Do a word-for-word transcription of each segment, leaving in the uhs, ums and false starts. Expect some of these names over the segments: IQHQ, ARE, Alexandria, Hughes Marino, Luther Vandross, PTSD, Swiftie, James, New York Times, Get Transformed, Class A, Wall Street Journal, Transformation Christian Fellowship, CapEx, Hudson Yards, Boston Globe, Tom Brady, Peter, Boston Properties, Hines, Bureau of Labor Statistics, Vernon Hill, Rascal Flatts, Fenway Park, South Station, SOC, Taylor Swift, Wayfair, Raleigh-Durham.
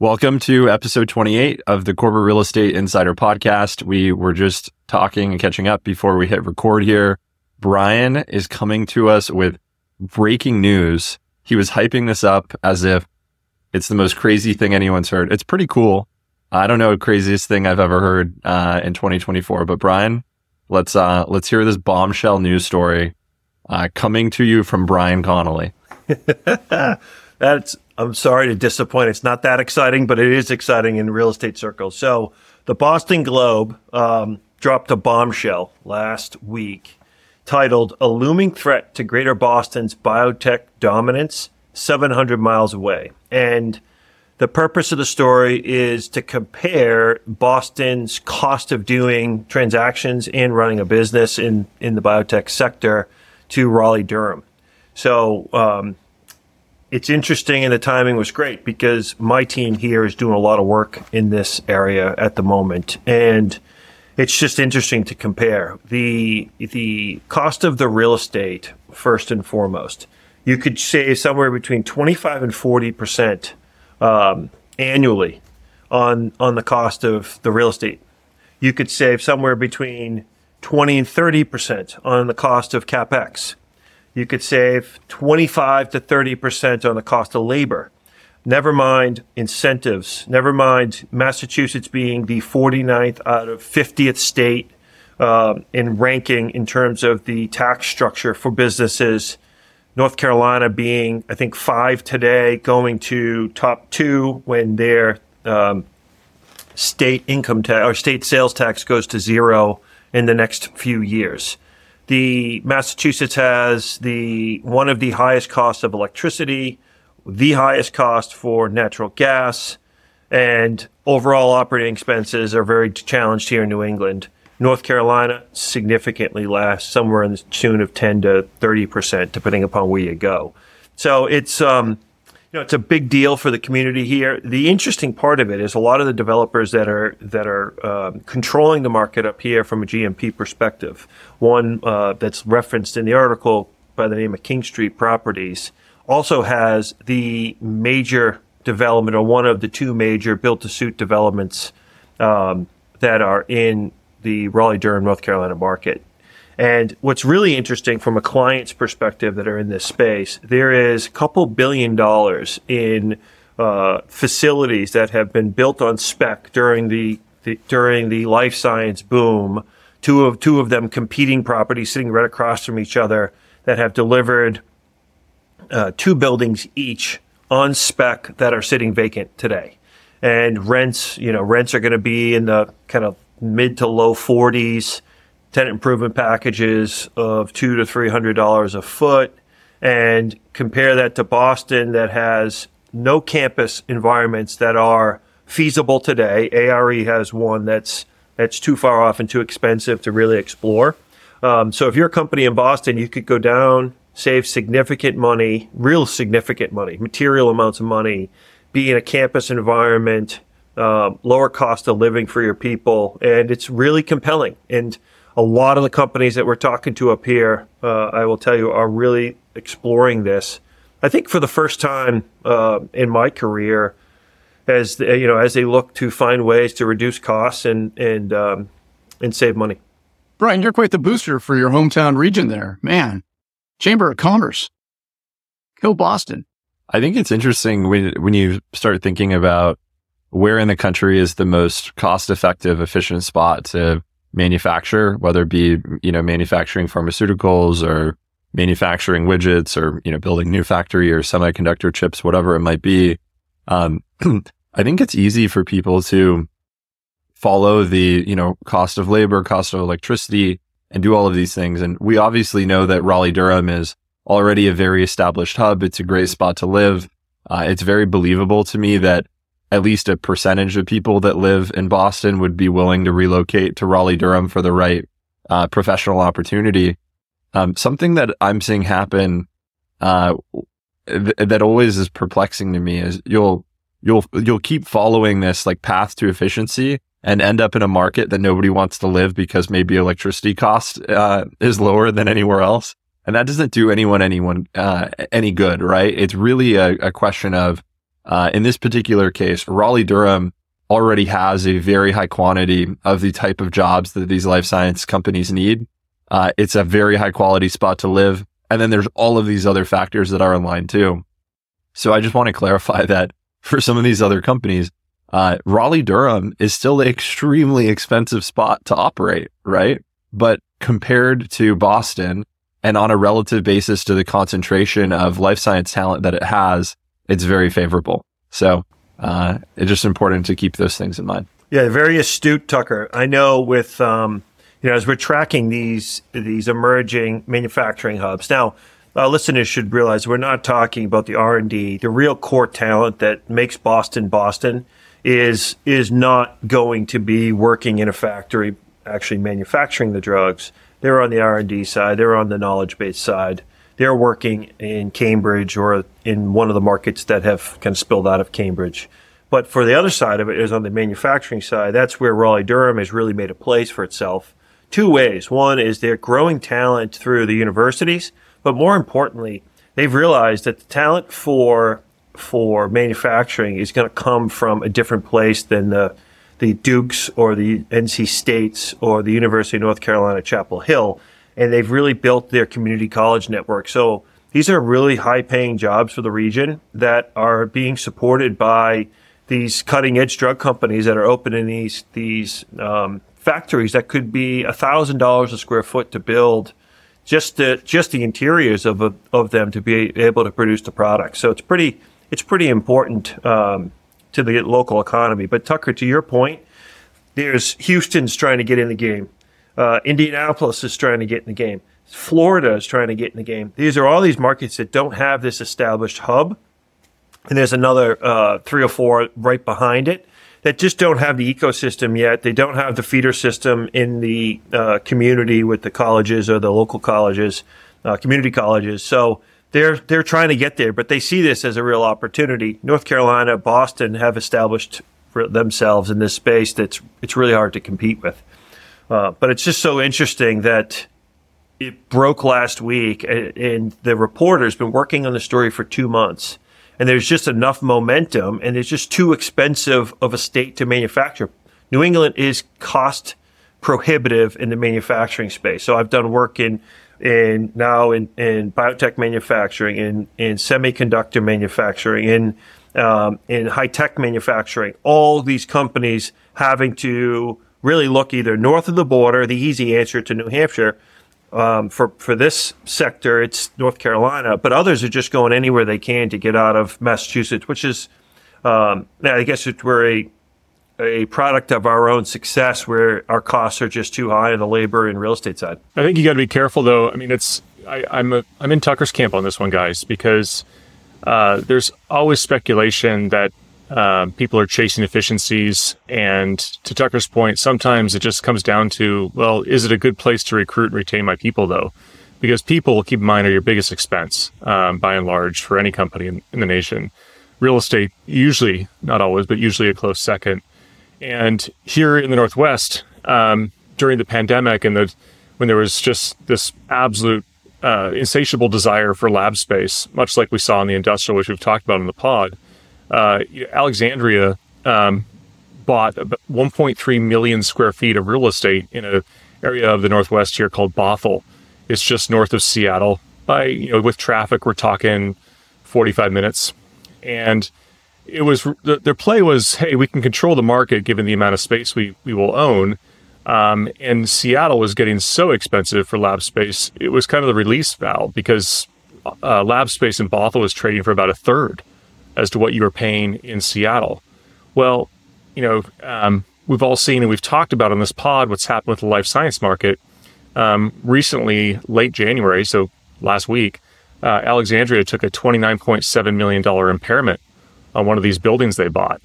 Welcome to episode twenty-eight of the Corporate Real Estate Insider Podcast. We were just talking and catching up before we hit record here. Brian is coming to us with breaking news. He was hyping this up as if it's the most crazy thing anyone's heard. It's pretty cool. I don't know the craziest thing I've ever heard uh, in twenty twenty-four, but Brian, let's uh, let's hear this bombshell news story uh, coming to you from Brian Connolly. That's I'm sorry to disappoint. It's not that exciting, but it is exciting in real estate circles. So the Boston Globe um, dropped a bombshell last week titled, "A Looming Threat to Greater Boston's Biotech Dominance seven hundred miles Away." And the purpose of the story is to compare Boston's cost of doing transactions and running a business in, in the biotech sector to Raleigh-Durham. So um it's interesting, and the timing was great because my team here is doing a lot of work in this area at the moment, and it's just interesting to compare the the cost of the real estate first and foremost. You could save somewhere between twenty-five and forty percent um, annually on on the cost of the real estate. You could save somewhere between twenty and thirty percent on the cost of CapEx. You could save twenty-five to thirty percent on the cost of labor. Never mind incentives. Never mind Massachusetts being the forty-ninth out of fiftieth state uh, in ranking in terms of the tax structure for businesses. North Carolina being, I think, five today, going to top two when their um, state income tax or state sales tax goes to zero in the next few years. The Massachusetts has the one of the highest costs of electricity, the highest cost for natural gas, and overall operating expenses are very challenged here in New England. North Carolina, significantly less, somewhere in the tune of ten to thirty percent, depending upon where you go. So it's um, you know, it's a big deal for the community here. The interesting part of it is a lot of the developers that are that are uh, controlling the market up here from a G M P perspective. One uh, that's referenced in the article by the name of King Street Properties also has the major development, or one of the two major built-to-suit developments um, that are in the Raleigh-Durham, North Carolina market. And what's really interesting from a client's perspective that are in this space, there is a couple billion dollars in uh, facilities that have been built on spec during the, the during the life science boom. Two of two of them competing properties sitting right across from each other that have delivered uh, two buildings each on spec that are sitting vacant today, and rents you know rents are going to be in the kind of mid to low forties. Tenant improvement packages of two to three hundred dollars a foot, and compare that to Boston that has no campus environments that are feasible today. A R E has one that's that's too far off and too expensive to really explore. Um, so if you're a company in Boston, you could go down, save significant money, real significant money, material amounts of money, be in a campus environment, uh, lower cost of living for your people, and it's really compelling. And a lot of the companies that we're talking to up here, uh, I will tell you, are really exploring this. I think for the first time uh, in my career, as the, you know, as they look to find ways to reduce costs and and um, and save money. Brian, you're quite the booster for your hometown region there, man. Chamber of Commerce, go Boston. I think it's interesting when when you start thinking about where in the country is the most cost-effective, efficient spot to manufacture, whether it be, you know, manufacturing pharmaceuticals or manufacturing widgets or, you know, building new factory or semiconductor chips, whatever it might be. Um, I think it's easy for people to follow the, you know, cost of labor, cost of electricity, and do all of these things. And we obviously know that Raleigh-Durham is already a very established hub. It's a great spot to live. Uh, it's very believable to me that at least a percentage of people that live in Boston would be willing to relocate to Raleigh-Durham for the right uh, professional opportunity. Um, something that I'm seeing happen uh, th- that always is perplexing to me is you'll you'll you'll keep following this like path to efficiency and end up in a market that nobody wants to live because maybe electricity cost uh, is lower than anywhere else, and that doesn't do anyone anyone uh, any good, right? It's really a, a question of Uh, in this particular case, Raleigh-Durham already has a very high quantity of the type of jobs that these life science companies need. Uh, it's a very high quality spot to live. And then there's all of these other factors that are in line too. So I just want to clarify that for some of these other companies, uh, Raleigh-Durham is still an extremely expensive spot to operate, right? But compared to Boston and on a relative basis to the concentration of life science talent that it has, it's very favorable. So uh, it's just important to keep those things in mind. Yeah, very astute, Tucker. I know with, um, you know, as we're tracking these these emerging manufacturing hubs. Now, uh, listeners should realize we're not talking about the R and D. The real core talent that makes Boston, Boston, is is not going to be working in a factory actually manufacturing the drugs. They're on the R and D side. They're on the knowledge-based side. They're working in Cambridge or in one of the markets that have kind of spilled out of Cambridge. But for the other side of it is on the manufacturing side. That's where Raleigh-Durham has really made a place for itself. Two ways. One is they're growing talent through the universities, but more importantly, they've realized that the talent for for manufacturing is going to come from a different place than the the Dukes or the N C States or the University of North Carolina, Chapel Hill. And they've really built their community college network. So these are really high-paying jobs for the region that are being supported by these cutting-edge drug companies that are opening these these um, factories that could be one thousand dollars a square foot to build just the just the interiors of a, of them to be able to produce the product. So it's pretty it's pretty important um, to the local economy. But Tucker, to your point, there's Houston's trying to get in the game. Uh, Indianapolis is trying to get in the game. Florida is trying to get in the game. These are all these markets that don't have this established hub. And there's another uh, three or four right behind it that just don't have the ecosystem yet. They don't have the feeder system in the uh, community with the colleges or the local colleges, uh, community colleges. So they're they're trying to get there, but they see this as a real opportunity. North Carolina, Boston have established for themselves in this space that's it's really hard to compete with. Uh, but it's just so interesting that it broke last week, and, and the reporter's been working on the story for two months. And there's just enough momentum, and it's just too expensive of a state to manufacture. New England is cost prohibitive in the manufacturing space. So I've done work in, in now in, in biotech manufacturing, in, in semiconductor manufacturing, in um, in high-tech manufacturing. All these companies having to really look either north of the border, the easy answer to New Hampshire. Um, for, for this sector, it's North Carolina, but others are just going anywhere they can to get out of Massachusetts, which is, um, I guess it, we're a, a product of our own success where our costs are just too high on the labor and real estate side. I think you got to be careful, though. I mean, it's I, I'm a, I'm in Tucker's camp on this one, guys, because uh, there's always speculation that Um, people are chasing efficiencies, and to Tucker's point, sometimes it just comes down to, well, is it a good place to recruit and retain my people, though? Because people, keep in mind, are your biggest expense, um, by and large, for any company in, in the nation. Real estate, usually, not always, but usually a close second. And here in the Northwest, um, during the pandemic and the when there was just this absolute uh, insatiable desire for lab space, much like we saw in the industrial, which we've talked about in the pod, Uh, Alexandria um, bought one point three million square feet of real estate in an area of the Northwest here called Bothell. It's just north of Seattle. By you know, with traffic, we're talking forty-five minutes. And it was the, their play was, hey, we can control the market given the amount of space we we will own. Um, and Seattle was getting so expensive for lab space, it was kind of the release valve because uh, lab space in Bothell was trading for about a third as to what you were paying in Seattle. Well, you know, um, we've all seen and we've talked about on this pod what's happened with the life science market. Um, recently, late January, so last week, uh, Alexandria took a twenty-nine point seven million dollars impairment on one of these buildings they bought.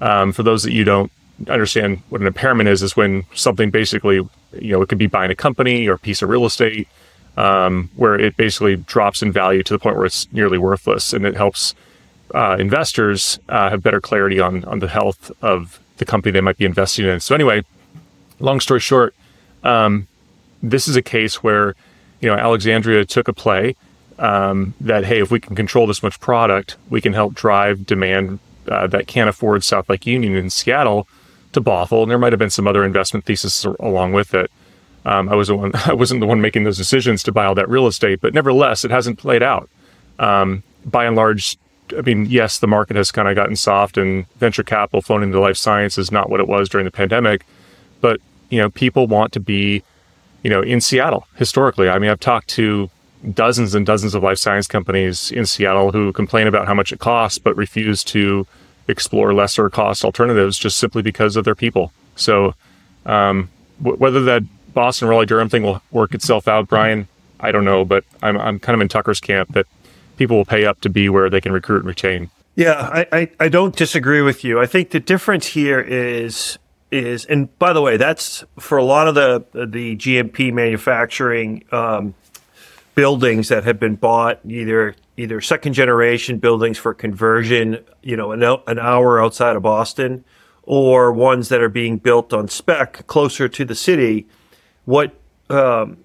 Um, for those that you don't understand what an impairment is, is when something basically, you know, it could be buying a company or a piece of real estate, um, where it basically drops in value to the point where it's nearly worthless, and it helps Uh, investors uh, have better clarity on on the health of the company they might be investing in. So anyway, long story short, um, this is a case where, you know, Alexandria took a play um, that, hey, if we can control this much product, we can help drive demand uh, that can't afford South Lake Union in Seattle to Bothell. And there might have been some other investment thesis along with it. Um, I was the one, I wasn't the one making those decisions to buy all that real estate, but nevertheless, it hasn't played out. Um, by and large, I mean, yes, the market has kind of gotten soft and venture capital flowing into life science is not what it was during the pandemic, but, you know, people want to be, you know, in Seattle historically. I mean, I've talked to dozens and dozens of life science companies in Seattle who complain about how much it costs, but refuse to explore lesser cost alternatives just simply because of their people. So um, w- whether that Boston Raleigh-Durham thing will work itself out, Brian, I don't know, but I'm I'm kind of in Tucker's camp that people will pay up to be where they can recruit and retain. Yeah, I, I, I don't disagree with you. I think the difference here is, is and by the way, that's for a lot of the, the G M P manufacturing um, buildings that have been bought, either either second generation buildings for conversion, you know, an, an hour outside of Boston, or ones that are being built on spec closer to the city. What um,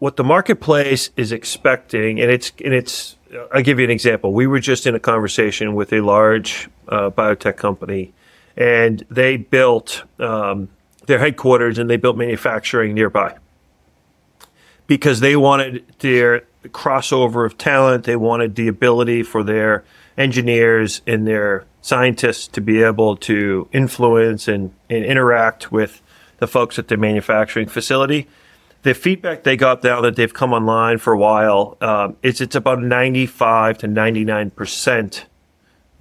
what the marketplace is expecting, and it's and it's. I'll give you an example. We were just in a conversation with a large uh, biotech company, and they built um, their headquarters and they built manufacturing nearby because they wanted their crossover of talent. They wanted the ability for their engineers and their scientists to be able to influence and, and interact with the folks at the manufacturing facility. The feedback they got now that they've come online for a while um, is it's about ninety-five to ninety-nine percent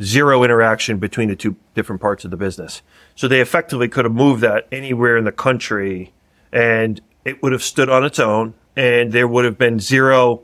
zero interaction between the two different parts of the business. So they effectively could have moved that anywhere in the country and it would have stood on its own and there would have been zero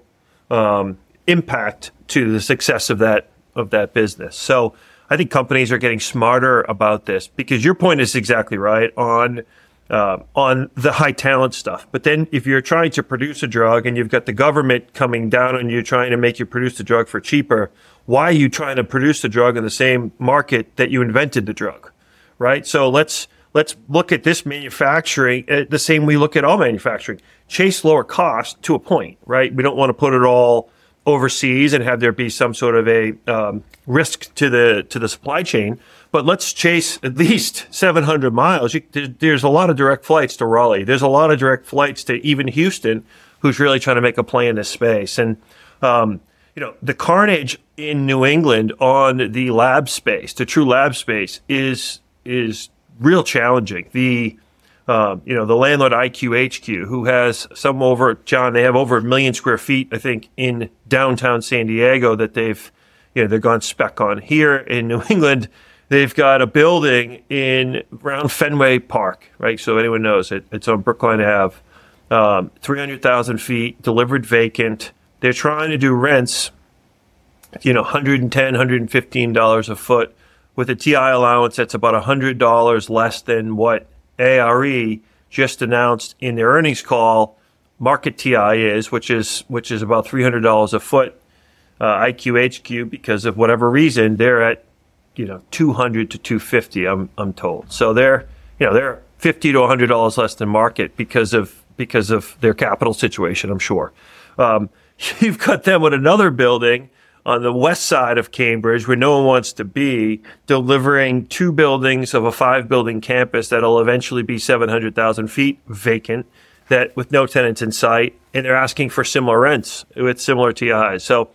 um, impact to the success of that of that business. So I think companies are getting smarter about this because your point is exactly right on Uh, on the high talent stuff. But then if you're trying to produce a drug and you've got the government coming down on you trying to make you produce the drug for cheaper, why are you trying to produce the drug in the same market that you invented the drug, right? So let's let's look at this manufacturing uh, the same we look at all manufacturing. Chase lower cost to a point, right? We don't want to put it all overseas and have there be some sort of a um, risk to the to the supply chain. But let's chase at least seven hundred miles. You, there's a lot of direct flights to Raleigh. There's a lot of direct flights to even Houston, who's really trying to make a play in this space. And, um, you know, the carnage in New England on the lab space, the true lab space, is is real challenging. The, uh, you know, the landlord I Q H Q, who has some over, John, they have over a million square feet, I think, in downtown San Diego that they've, you know, they've gone spec on. Here in New England, they've got a building in around Fenway Park, right? So anyone knows it. It's on Brookline Avenue, um, three hundred thousand feet, delivered vacant. They're trying to do rents, you know, one ten, one fifteen dollars a foot with a T I allowance that's about one hundred dollars less than what A R E just announced in their earnings call market T I is, which is which is about three hundred dollars a foot. Uh, I Q H Q, because of whatever reason, they're at, you know, two hundred to two fifty, I'm I'm told. So they're, you know, they're fifty to one hundred dollars less than market because of because of their capital situation, I'm sure. Um, you've got them with another building on the west side of Cambridge where no one wants to be, delivering two buildings of a five building campus that'll eventually be seven hundred thousand feet vacant, that with no tenants in sight, and they're asking for similar rents with similar T Is. So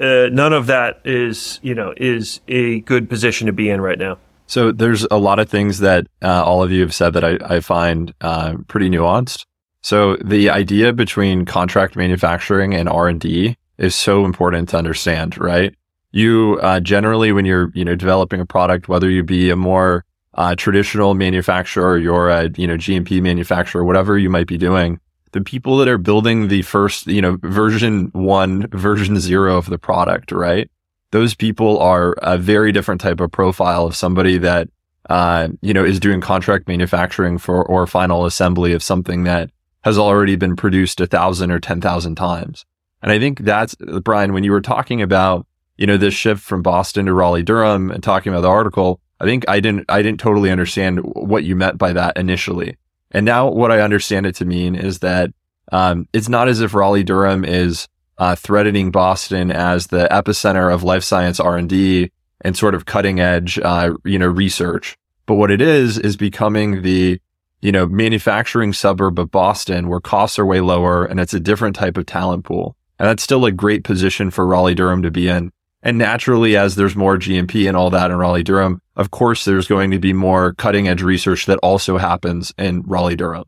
Uh, none of that is, you know, is a good position to be in right now. So there's a lot of things that uh, all of you have said that I, I find uh, pretty nuanced. So the idea between contract manufacturing and R and D is so important to understand, right? You uh, generally, when you're, you know, developing a product, whether you be a more uh, traditional manufacturer or you're a, you know, G M P manufacturer, whatever you might be doing, the people that are building the first, you know, version one, version zero of the product, right? Those people are a very different type of profile of somebody that, uh, you know, is doing contract manufacturing for or final assembly of something that has already been produced a thousand or ten thousand times. And I think that's, Brian, when you were talking about, you know, this shift from Boston to Raleigh-Durham and talking about the article, I think I didn't, I didn't totally understand what you meant by that initially. And now what I understand it to mean is that um, it's not as if Raleigh-Durham is uh, threatening Boston as the epicenter of life science R and D and sort of cutting edge, uh, you know, research. But what it is, is becoming the, you know, manufacturing suburb of Boston where costs are way lower and it's a different type of talent pool. And that's still a great position for Raleigh-Durham to be in. And naturally, as there's more G M P and all that in Raleigh-Durham, of course, there's going to be more cutting edge research that also happens in Raleigh-Durham.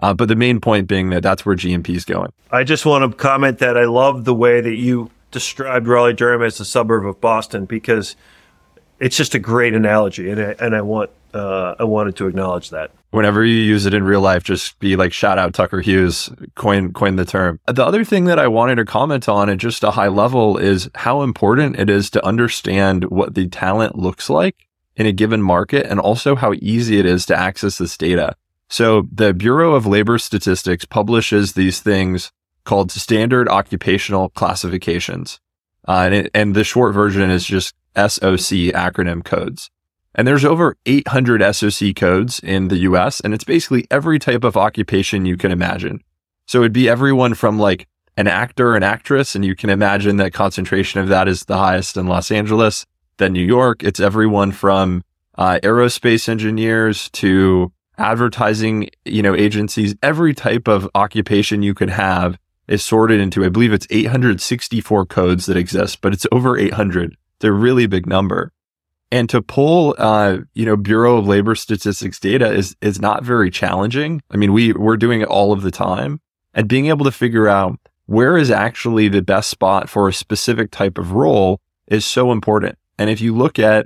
Uh, but the main point being that that's where G M P is going. I just want to comment that I love the way that you described Raleigh-Durham as a suburb of Boston, because it's just a great analogy. And I, and I want uh, I wanted to acknowledge that. Whenever you use it in real life, just be like, shout out Tucker Hughes, coin, coin the term. The other thing that I wanted to comment on at just a high level is how important it is to understand what the talent looks like in a given market, and also how easy it is to access this data. So the Bureau of Labor Statistics publishes these things called standard occupational classifications. Uh, and, it, and the short version is just S O C acronym codes. And there's over eight hundred S O C codes in the U S, and it's basically every type of occupation you can imagine. So it'd be everyone from like an actor, an actress, and you can imagine that concentration of that is the highest in Los Angeles, then New York. It's everyone from uh, aerospace engineers to advertising, you know, agencies. Every type of occupation you could have is sorted into, I believe it's eight hundred sixty-four codes that exist, but it's over eight hundred. It's a really big number. And to pull, uh, you know, Bureau of Labor Statistics data is is not very challenging. I mean, we, we're doing it all of the time. And being able to figure out where is actually the best spot for a specific type of role is so important. And if you look at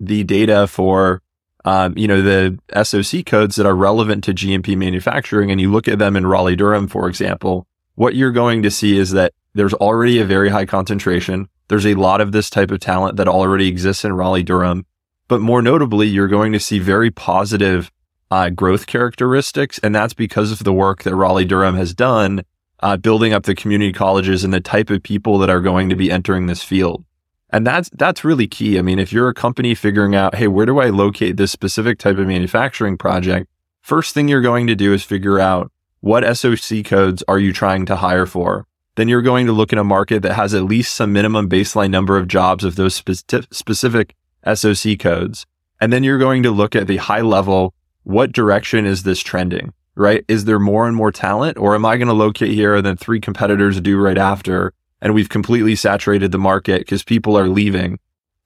the data for, um, you know, the S O C codes that are relevant to G M P manufacturing, and you look at them in Raleigh-Durham, for example, what you're going to see is that there's already a very high concentration. There's a lot of this type of talent that already exists in Raleigh-Durham, but more notably, you're going to see very positive uh, growth characteristics, and that's because of the work that Raleigh-Durham has done, uh, building up the community colleges and the type of people that are going to be entering this field. And that's that's really key. I mean, if you're a company figuring out, hey, where do I locate this specific type of manufacturing project? First thing you're going to do is figure out what S O C codes are you trying to hire for. Then you're going to look in a market that has at least some minimum baseline number of jobs of those spe- specific S O C codes. And then you're going to look at the high level, what direction is this trending, right? Is there more and more talent, or am I going to locate here and then three competitors do right after, and we've completely saturated the market because people are leaving?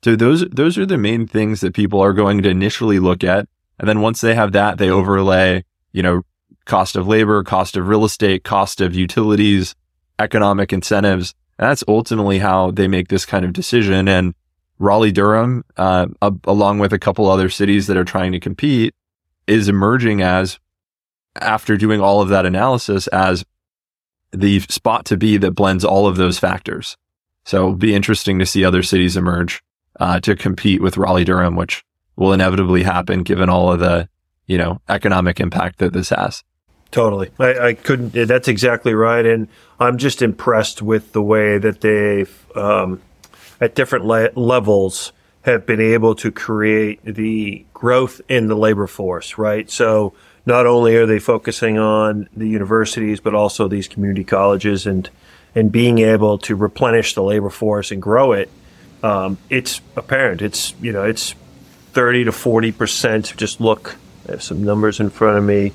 So those those are the main things that people are going to initially look at. And then once they have that, they overlay, you know, cost of labor, cost of real estate, cost of utilities, economic incentives. And that's ultimately how they make this kind of decision. And Raleigh-Durham, uh, a- along with a couple other cities that are trying to compete, is emerging as, after doing all of that analysis, as the spot to be that blends all of those factors. So it'll be interesting to see other cities emerge uh, to compete with Raleigh-Durham, which will inevitably happen given all of the, you know, economic impact that this has. Totally. I, I couldn't, that's exactly right. And I'm just impressed with the way that they've, um, at different le- levels, have been able to create the growth in the labor force, right? So not only are they focusing on the universities, but also these community colleges, and, and being able to replenish the labor force and grow it. Um, it's apparent. It's, you know, it's thirty to forty percent. Just look, I have some numbers in front of me.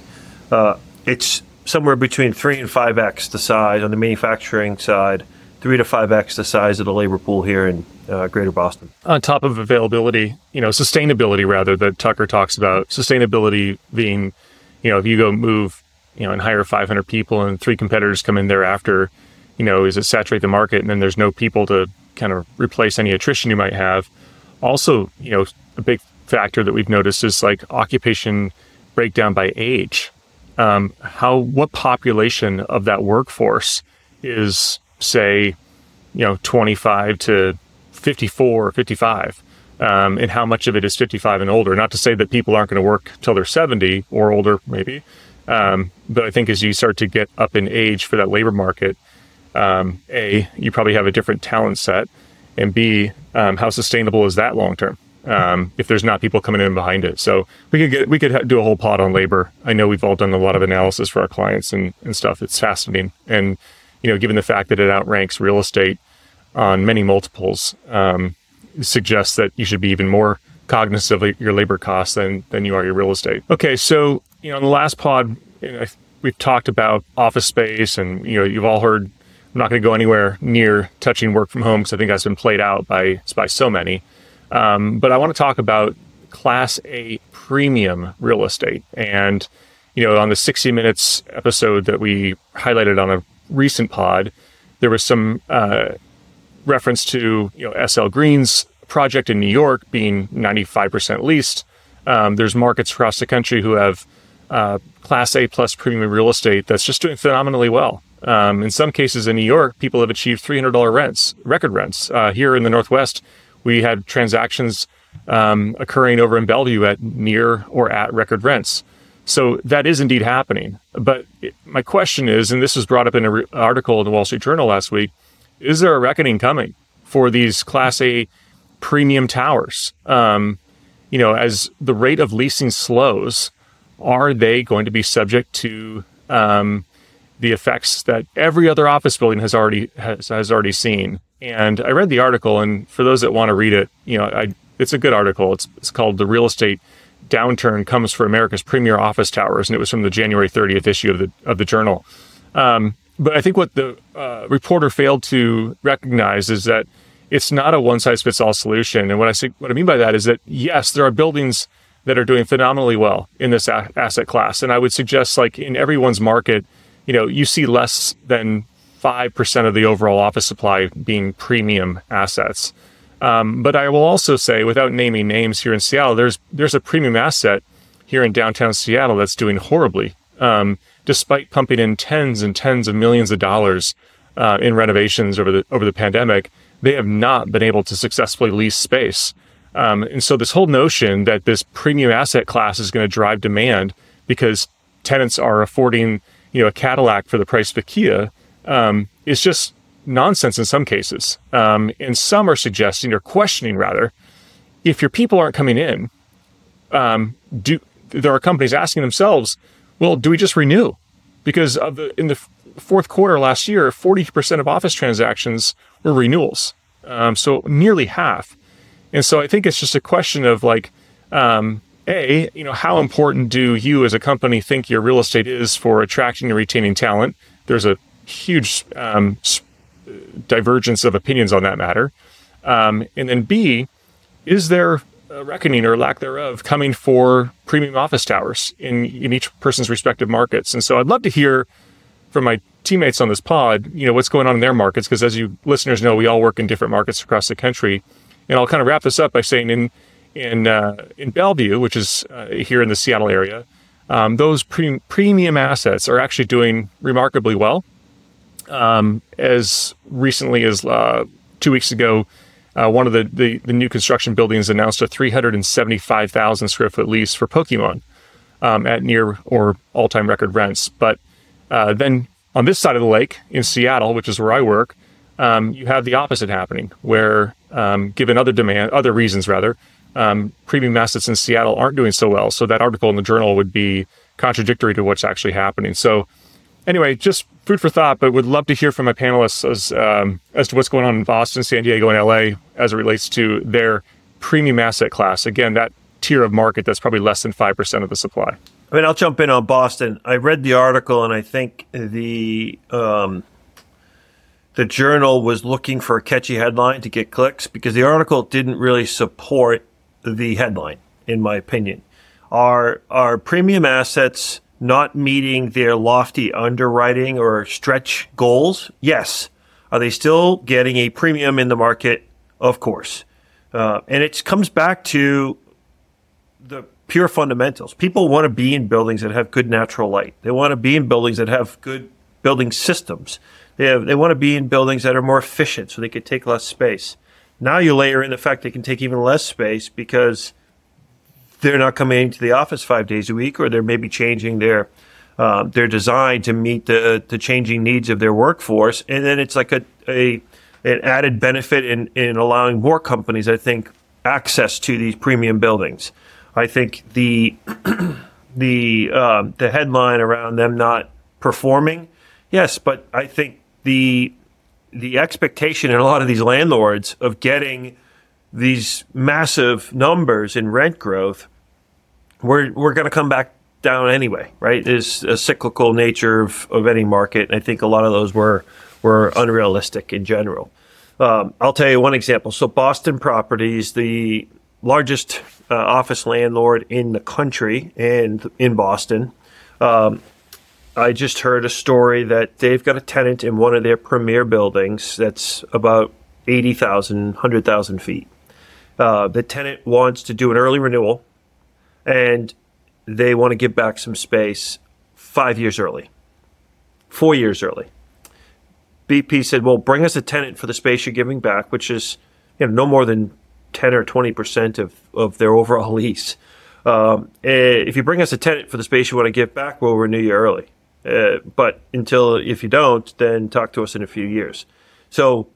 Uh, It's somewhere between three and five x the size on the manufacturing side, three to five x the size of the labor pool here in uh, Greater Boston. On top of availability, you know, sustainability rather that Tucker talks about. Sustainability being, you know, if you go move, you know, and hire five hundred people and three competitors come in thereafter, you know, is it saturate the market and then there's no people to kind of replace any attrition you might have. Also, you know, a big factor that we've noticed is like occupation breakdown by age. Um, how, what population of that workforce is, say, you know, twenty-five to fifty-four or fifty-five, um, and how much of it is fifty-five and older? Not to say that people aren't going to work till they're seventy or older, maybe. Um, but I think as you start to get up in age for that labor market, um, A, you probably have a different talent set, and B, um, how sustainable is that long term? Um, if there's not people coming in behind it. So we could get, we could ha- do a whole pod on labor. I know we've all done a lot of analysis for our clients and, and stuff. It's fascinating. And, you know, given the fact that it outranks real estate on many multiples, um, suggests that you should be even more cognizant of your labor costs than than you are your real estate. Okay, so, you know, in the last pod, you know, we've talked about office space, and, you know, you've all heard, I'm not going to go anywhere near touching work from home because I think that's been played out by, by so many. Um, but I want to talk about Class A premium real estate. And, you know, on the sixty minutes episode that we highlighted on a recent pod, there was some uh, reference to, you know, S L Green's project in New York being ninety-five percent leased. Um, there's markets across the country who have uh, Class A plus premium real estate that's just doing phenomenally well. Um, in some cases in New York, people have achieved three hundred dollars rents, record rents. Uh, here in the Northwest, we had transactions um, occurring over in Bellevue at near or at record rents. So that is indeed happening. But it, my question is, and this was brought up in an re- article in the Wall Street Journal last week, is there a reckoning coming for these Class A premium towers? Um, you know, as the rate of leasing slows, are they going to be subject to um, the effects that every other office building has already has, has already seen? And I read the article, and for those that want to read it, you know, I, it's a good article. It's it's called "The Real Estate Downturn Comes for America's Premier Office Towers," and it was from the January thirtieth issue of the of the Journal. Um, but I think what the uh, reporter failed to recognize is that it's not a one-size-fits-all solution. And what I say, what I mean by that is that, yes, there are buildings that are doing phenomenally well in this a- asset class, and I would suggest, like in everyone's market, you know, you see less than five percent of the overall office supply being premium assets. Um, but I will also say, without naming names, here in Seattle, there's there's a premium asset here in downtown Seattle that's doing horribly, um, despite pumping in tens and tens of millions of dollars uh, in renovations over the over the pandemic. They have not been able to successfully lease space. Um, and so this whole notion that this premium asset class is going to drive demand because tenants are affording, you know, a Cadillac for the price of a Kia, um, is just nonsense in some cases. Um, and some are suggesting, or questioning rather, if your people aren't coming in, um, do there are companies asking themselves, well, do we just renew? Because of the, in the fourth quarter last year, forty percent of office transactions were renewals. Um, so nearly half. And so I think it's just a question of, like, um, A, you know, how important do you as a company think your real estate is for attracting and retaining talent? There's a huge um, divergence of opinions on that matter. Um, and then B, is there a reckoning or lack thereof coming for premium office towers in, in each person's respective markets? And so I'd love to hear from my teammates on this pod, you know, what's going on in their markets, because as you listeners know, we all work in different markets across the country. And I'll kind of wrap this up by saying in In uh, in Bellevue, which is uh, here in the Seattle area, um, those pre- premium assets are actually doing remarkably well. Um, as recently as uh, two weeks ago, uh, one of the, the, the new construction buildings announced a three hundred seventy-five thousand square foot lease for Pokemon um, at near or all-time record rents. But uh, then on this side of the lake in Seattle, which is where I work, um, you have the opposite happening, where um, given other demand, other reasons rather. Um, premium assets in Seattle aren't doing so well. So that article in the Journal would be contradictory to what's actually happening. So anyway, just food for thought, but would love to hear from my panelists as um, as to what's going on in Boston, San Diego, and L A as it relates to their premium asset class. Again, that tier of market that's probably less than five percent of the supply. I mean, I'll jump in on Boston. I read the article, and I think the um, the Journal was looking for a catchy headline to get clicks, because the article didn't really support the headline, in my opinion. Are are premium assets not meeting their lofty underwriting or stretch goals? Yes. Are they still getting a premium in the market? Of course. Uh, and it comes back to the pure fundamentals. People want to be in buildings that have good natural light. They want to be in buildings that have good building systems. They have, they want to be in buildings that are more efficient so they could take less space. Now you layer in the fact they can take even less space because they're not coming into the office five days a week, or they're maybe changing their uh, their design to meet the, the changing needs of their workforce. And then it's like a, a an added benefit in, in allowing more companies, I think, access to these premium buildings. I think the the um, the headline around them not performing, yes, but I think the the expectation in a lot of these landlords of getting these massive numbers in rent growth, we're we're going to come back down anyway, right? There's a cyclical nature of, of any market, and I think a lot of those were were unrealistic in general. Um, I'll tell you one example. So Boston Properties, the largest uh, office landlord in the country and in Boston, um, I just heard a story that they've got a tenant in one of their premier buildings that's about eighty thousand, one hundred thousand feet. Uh, the tenant wants to do an early renewal, and they want to give back some space five years early, four years early. B P said, well, bring us a tenant for the space you're giving back, which is, you know, no more than ten or twenty percent of, of their overall lease. Um, if you bring us a tenant for the space you want to give back, we'll renew you early. Uh, but until if you don't, then talk to us in a few years. So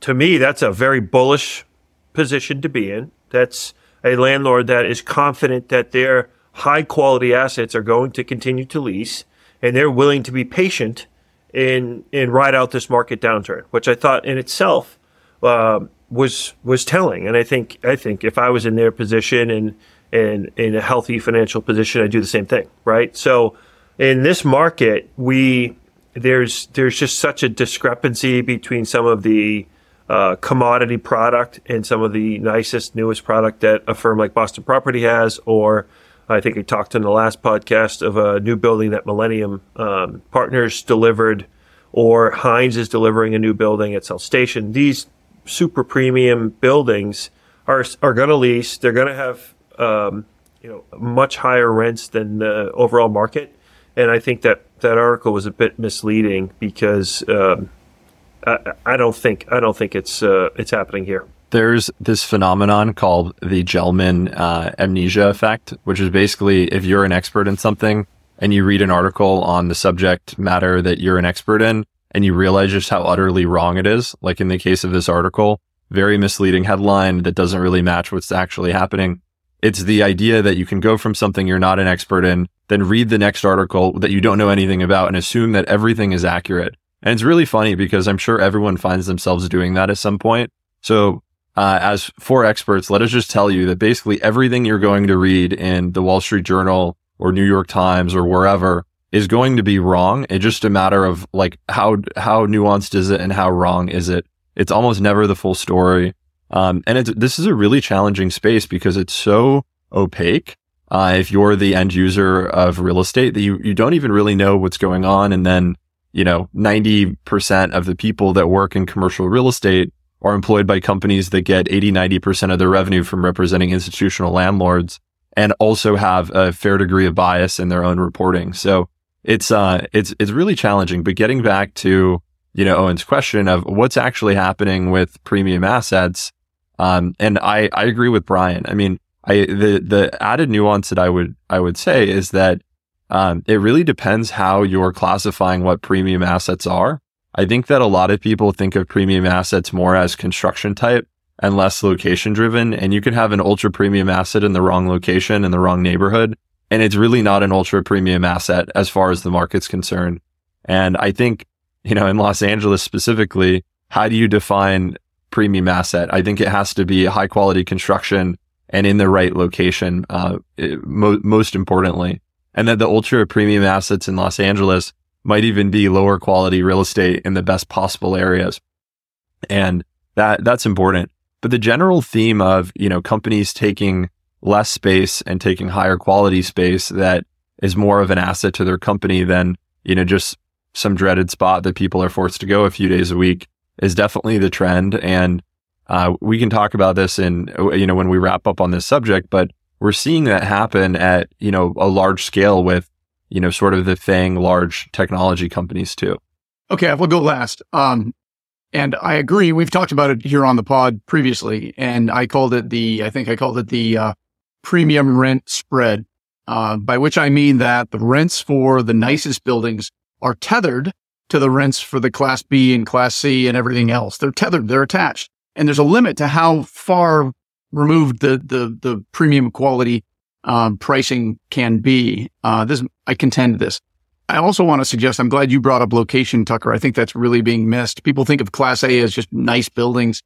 to me, that's a very bullish position to be in. That's a landlord that is confident that their high-quality assets are going to continue to lease, and they're willing to be patient and and ride out this market downturn, which I thought in itself uh, was was telling. And I think I think if I was in their position and and in a healthy financial position, I'd do the same thing, right? So in this market, we there's there's just such a discrepancy between some of the uh, commodity product and some of the nicest, newest product that a firm like Boston Property has, or I think I talked in the last podcast of a new building that Millennium um, Partners delivered, or Hines is delivering a new building at South Station. These super premium buildings are are going to lease. They're going to have um, you know much higher rents than the overall market. And I think that that article was a bit misleading because um, I, I don't think I don't think it's uh, it's happening here. There's this phenomenon called the Gelman uh, amnesia effect, which is basically if you're an expert in something and you read an article on the subject matter that you're an expert in and you realize just how utterly wrong it is, like in the case of this article, very misleading headline that doesn't really match what's actually happening. It's the idea that you can go from something you're not an expert in, then read the next article that you don't know anything about and assume that everything is accurate. And it's really funny because I'm sure everyone finds themselves doing that at some point. So Uh, as for experts, let us just tell you that basically everything you're going to read in the Wall Street Journal or New York Times or wherever is going to be wrong. It's just a matter of like how how nuanced is it and how wrong is it? It's almost never the full story. Um, and it's, this is a really challenging space because it's so opaque. Uh, if you're the end user of real estate, that you, you don't even really know what's going on. And then, you know, ninety percent of the people that work in commercial real estate are employed by companies that get eighty, ninety percent of their revenue from representing institutional landlords and also have a fair degree of bias in their own reporting. So it's, uh, it's, it's really challenging, but getting back to, you know, Owen's question of what's actually happening with premium assets. Um, and I, I agree with Brian. I mean, I, the, the added nuance that I would, I would say is that, um, it really depends how you're classifying what premium assets are. I think that a lot of people think of premium assets more as construction type and less location driven. And you can have an ultra premium asset in the wrong location in the wrong neighborhood. And it's really not an ultra premium asset as far as the market's concerned. And I think, you know, in Los Angeles specifically, how do you define premium asset? I think it has to be high quality construction and in the right location, uh, mo- most importantly. And that the ultra premium assets in Los Angeles might even be lower quality real estate in the best possible areas. And that that's important. But the general theme of, you know, companies taking less space and taking higher quality space that is more of an asset to their company than, you know, just some dreaded spot that people are forced to go a few days a week is definitely the trend. And uh, we can talk about this in, you know, when we wrap up on this subject, but we're seeing that happen at, you know, a large scale with, you know, sort of the FAANG large technology companies too. Okay, I will go last. Um, and I agree. We've talked about it here on the pod previously, and I called it the, I think I called it the uh, premium rent spread, uh, by which I mean that the rents for the nicest buildings are tethered to the rents for the Class B and Class C and everything else. They're tethered, they're attached. And there's a limit to how far removed the the, the premium quality Um, pricing can be. Uh, this I contend this. I also want to suggest, I'm glad you brought up location, Tucker. I think that's really being missed. People think of Class A as just nice buildings.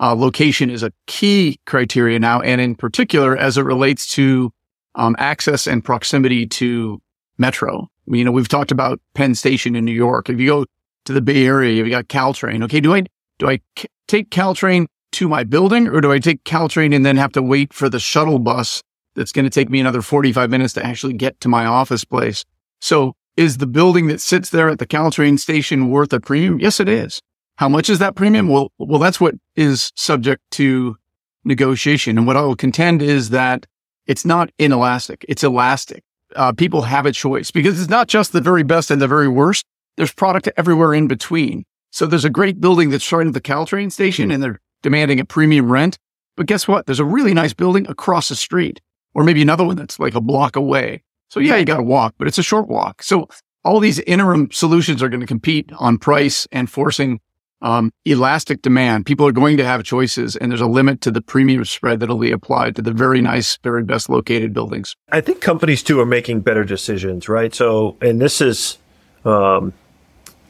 Uh, location is a key criteria now, and in particular, as it relates to um, access and proximity to Metro. You know, we've talked about Penn Station in New York. If you go to the Bay Area, you've got Caltrain. Okay, do I do I c- take Caltrain to my building, or do I take Caltrain and then have to wait for the shuttle bus that's going to take me another forty-five minutes to actually get to my office place? So is the building that sits there at the Caltrain station worth a premium? Yes, it is. How much is that premium? Well, well, that's what is subject to negotiation. And what I will contend is that it's not inelastic. It's elastic. Uh, people have a choice because it's not just the very best and the very worst. There's product everywhere in between. So there's a great building that's right at the Caltrain station and they're demanding a premium rent. But guess what? There's a really nice building across the street or maybe another one that's like a block away. So yeah, you got to walk, but it's a short walk. So all these interim solutions are going to compete on price and forcing um, elastic demand. People are going to have choices, and there's a limit to the premium spread that'll be applied to the very nice, very best located buildings. I think companies too are making better decisions, right? So, and this is um,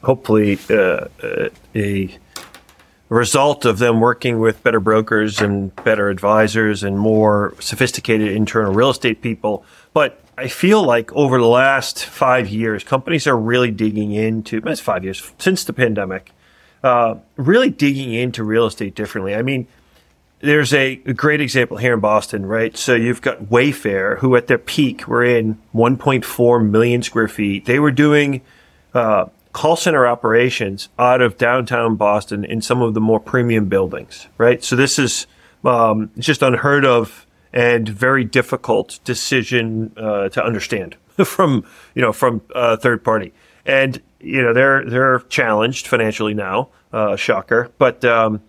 hopefully uh, a result of them working with better brokers and better advisors and more sophisticated internal real estate people. But I feel like over the last five years, companies are really digging into, that's five years since the pandemic, uh, really digging into real estate differently. I mean, there's a, a great example here in Boston, right? So you've got Wayfair, who at their peak were in one point four million square feet. They were doing uh, call center operations out of downtown Boston in some of the more premium buildings, right? So this is um, just unheard of and very difficult decision uh, to understand from, you know, from a uh, third party. And, you know, they're they're challenged financially now, uh, shocker. But um,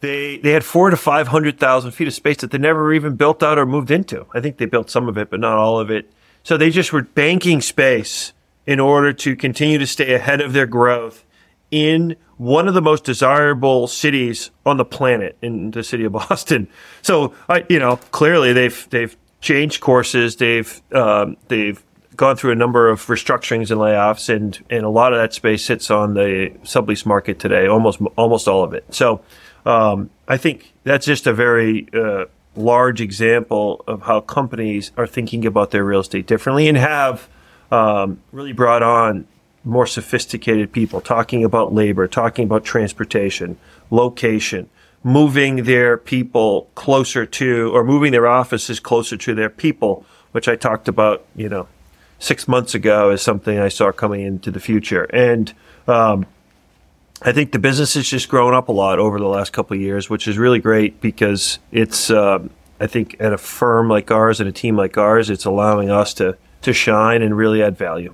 they they had four to five hundred thousand feet of space that they never even built out or moved into. I think they built some of it, but not all of it. So they just were banking space in order to continue to stay ahead of their growth in one of the most desirable cities on the planet, in the city of Boston. So, I, you know, clearly they've they've changed courses. They've um, they've gone through a number of restructurings and layoffs, and and a lot of that space sits on the sublease market today, almost almost all of it. So, um, I think that's just a very uh, large example of how companies are thinking about their real estate differently and have um, really brought on more sophisticated people talking about labor, talking about transportation, location, moving their people closer to, or moving their offices closer to their people, which I talked about, you know, six months ago as something I saw coming into the future. And um, I think the business has just grown up a lot over the last couple of years, which is really great because it's, um, I think at a firm like ours and a team like ours, it's allowing us to, to shine and really add value.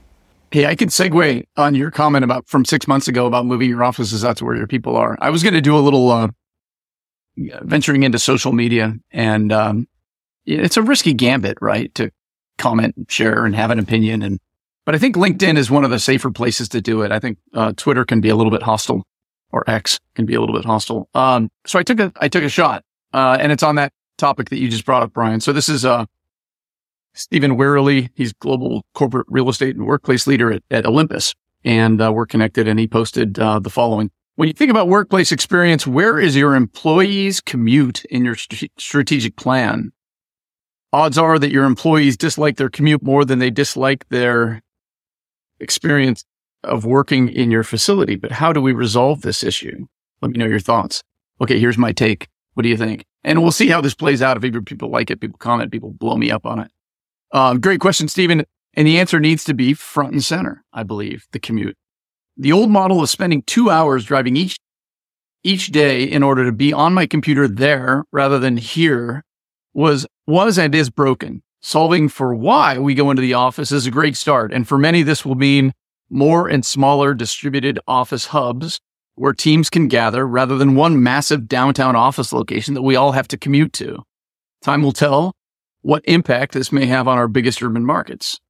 Hey, I can segue on your comment about from six months ago about moving your offices out to where your people are. I was going to do a little uh, venturing into social media, and um, it's a risky gambit, right? To comment, and share, and have an opinion. And but I think LinkedIn is one of the safer places to do it. I think uh, Twitter can be a little bit hostile, or X can be a little bit hostile. Um, so I took a I took a shot, uh, and it's on that topic that you just brought up, Brian. So this is a. Uh, Stephen Wearley, he's global corporate real estate and workplace leader at, at Olympus, and uh, we're connected, and he posted uh, the following. When you think about workplace experience, where is your employees' commute in your st- strategic plan? Odds are that your employees dislike their commute more than they dislike their experience of working in your facility. But how do we resolve this issue? Let me know your thoughts. Okay, here's my take. What do you think? And we'll see how this plays out. If either people like it, people comment, people blow me up on it. Uh, great question, Stephen. And the answer needs to be front and center, I believe, the commute. The old model of spending two hours driving each each day in order to be on my computer there rather than here was was and is broken. Solving for why we go into the office is a great start. And for many, this will mean more and smaller distributed office hubs where teams can gather rather than one massive downtown office location that we all have to commute to. Time will tell what impact this may have on our biggest urban markets.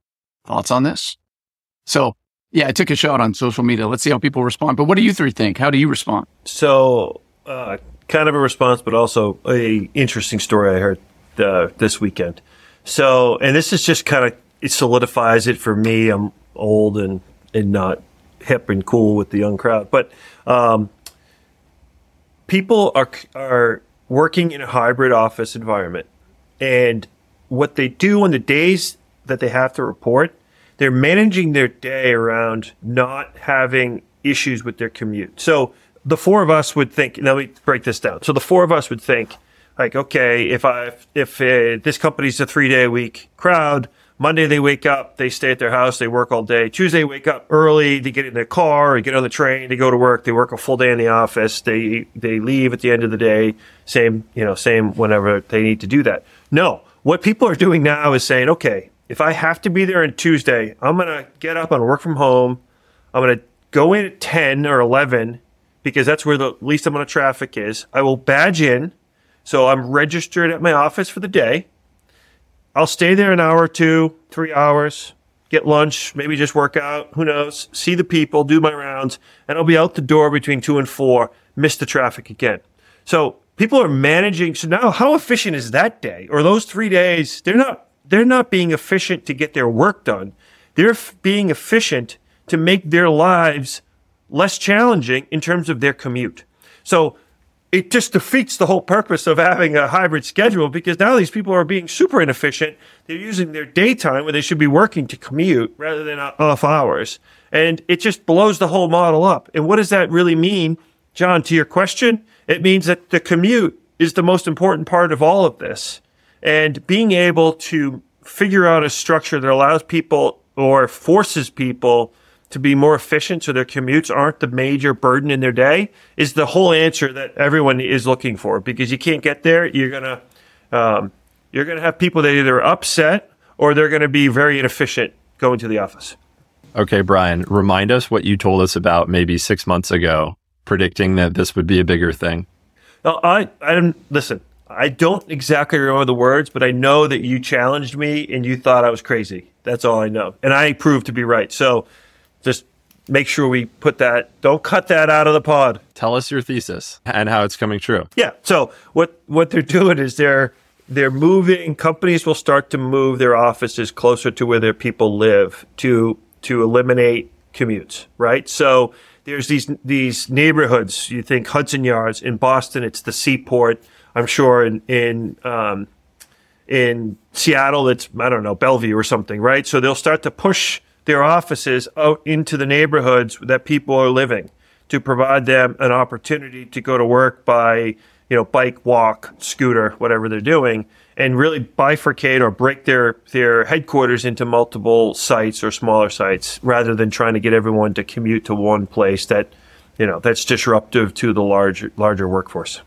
Thoughts on this? So, yeah, I took a shot on social media. Let's see how people respond. But what do you three think? How do you respond? So, uh, kind of a response, but also a interesting story I heard uh, this weekend. So, and this is just kind of, it solidifies it for me. I'm old and and not hip and cool with the young crowd. But um, people are are working in a hybrid office environment, and what they do on the days that they have to report, they're managing their day around not having issues with their commute. So the four of us would think, now let me break this down. So the four of us would think, like, okay, if I if uh, this company's a three-day-a-week crowd, Monday they wake up, they stay at their house, they work all day. Tuesday wake up early, they get in their car, they get on the train, they go to work, they work a full day in the office, they they leave at the end of the day, same, you know, same whenever they need to do that. No, what people are doing now is saying, okay, if I have to be there on Tuesday, I'm going to get up and work from home. I'm going to go in at ten or eleven because that's where the least amount of traffic is. I will badge in. So I'm registered at my office for the day. I'll stay there an hour or two, three hours, get lunch, maybe just work out, who knows, see the people, do my rounds, and I'll be out the door between two and four, miss the traffic again. So people are managing. So now how efficient is that day or those three days? They're not. They're not being efficient to get their work done. They're f- being efficient to make their lives less challenging in terms of their commute. So it just defeats the whole purpose of having a hybrid schedule because now these people are being super inefficient. They're using their daytime where they should be working to commute rather than off hours. And it just blows the whole model up. And what does that really mean, John, to your question? It means that the commute is the most important part of all of this. And being able to figure out a structure that allows people or forces people to be more efficient so their commutes aren't the major burden in their day is the whole answer that everyone is looking for. Because you can't get there, you're gonna um, you're gonna have people that either are upset or they're gonna be very inefficient going to the office. Okay, Brian, remind us what you told us about maybe six months ago, predicting that this would be a bigger thing. No, I I didn't listen. I don't exactly remember the words, but I know that you challenged me and you thought I was crazy. That's all I know. And I proved to be right. So just make sure we put that, don't cut that out of the pod. Tell us your thesis and how it's coming true. Yeah. So what, what they're doing is they're, they're moving, companies will start to move their offices closer to where their people live to, to eliminate commutes, right? So there's these, these neighborhoods, you think Hudson Yards in Boston, it's the Seaport. I'm sure in in um, in Seattle, it's, I don't know, Bellevue or something, right? So they'll start to push their offices out into the neighborhoods that people are living to provide them an opportunity to go to work by, you know, bike, walk, scooter, whatever they're doing, and really bifurcate or break their, their headquarters into multiple sites or smaller sites rather than trying to get everyone to commute to one place that, you know, that's disruptive to the larger larger workforce.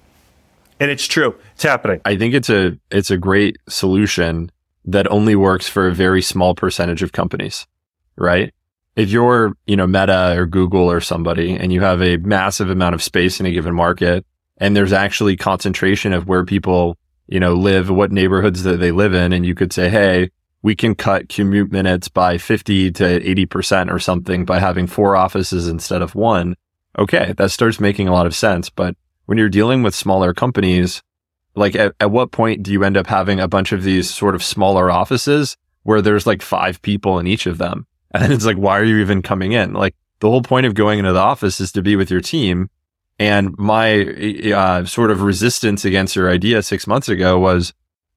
And it's true. It's happening. I think it's a it's a great solution that only works for a very small percentage of companies, right? If you're, you know, Meta or Google or somebody and you have a massive amount of space in a given market and there's actually concentration of where people, you know, live, what neighborhoods that they live in, and you could say, hey, we can cut commute minutes by fifty to eighty percent or something by having four offices instead of one. Okay, that starts making a lot of sense, but when you're dealing with smaller companies, like at, at what point do you end up having a bunch of these sort of smaller offices where there's like five people in each of them? And it's like, why are you even coming in? Like the whole point of going into the office is to be with your team. And my uh, sort of resistance against your idea six months ago was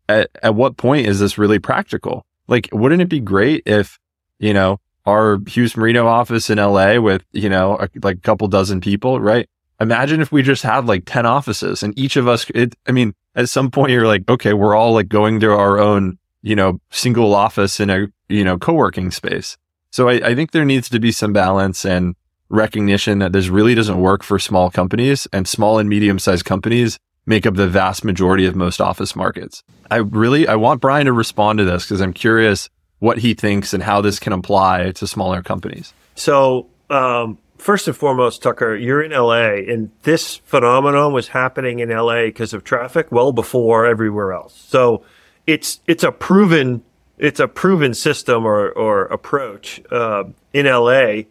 at, at what point is this really practical? Like, wouldn't it be great if, you know, our Hughes Marino office in L A with, you know, a, like a couple dozen people, right? Imagine if we just had like ten offices and each of us, it, I mean, at some point you're like, okay, we're all like going to our own, you know, single office in a, you know, co-working space. So I, I think there needs to be some balance and recognition that this really doesn't work for small companies, and small and medium-sized companies make up the vast majority of most office markets. I really, I want Brian to respond to this because I'm curious what he thinks and how this can apply to smaller companies. So, um, first and foremost, Tucker, you're in L A, and this phenomenon was happening in L A because of traffic well before everywhere else. So it's it's a proven it's a proven system or or approach uh, in L A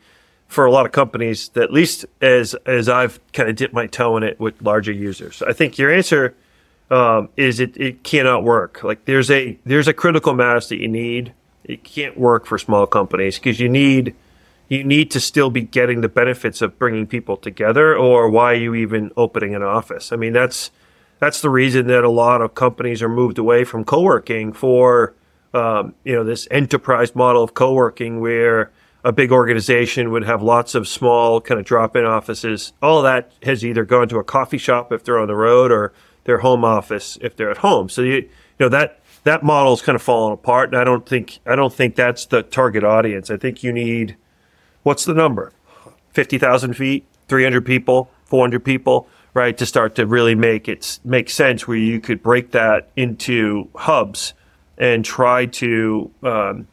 for a lot of companies that, at least as as I've kind of dipped my toe in it with larger users. So I think your answer um, is it it cannot work. Like there's a there's a critical mass that you need. It can't work for small companies because you need. you need to still be getting the benefits of bringing people together, or why are you even opening an office? I mean, that's that's the reason that a lot of companies are moved away from co-working for, um, you know, this enterprise model of co-working where a big organization would have lots of small kind of drop-in offices. All that has either gone to a coffee shop if they're on the road, or their home office if they're at home. So, you, you know, that that model's kind of fallen apart, and I don't think I don't think that's the target audience. I think you need, what's the number? fifty thousand feet, three hundred people, four hundred people, right, to start to really make it make sense, where you could break that into hubs and try to um,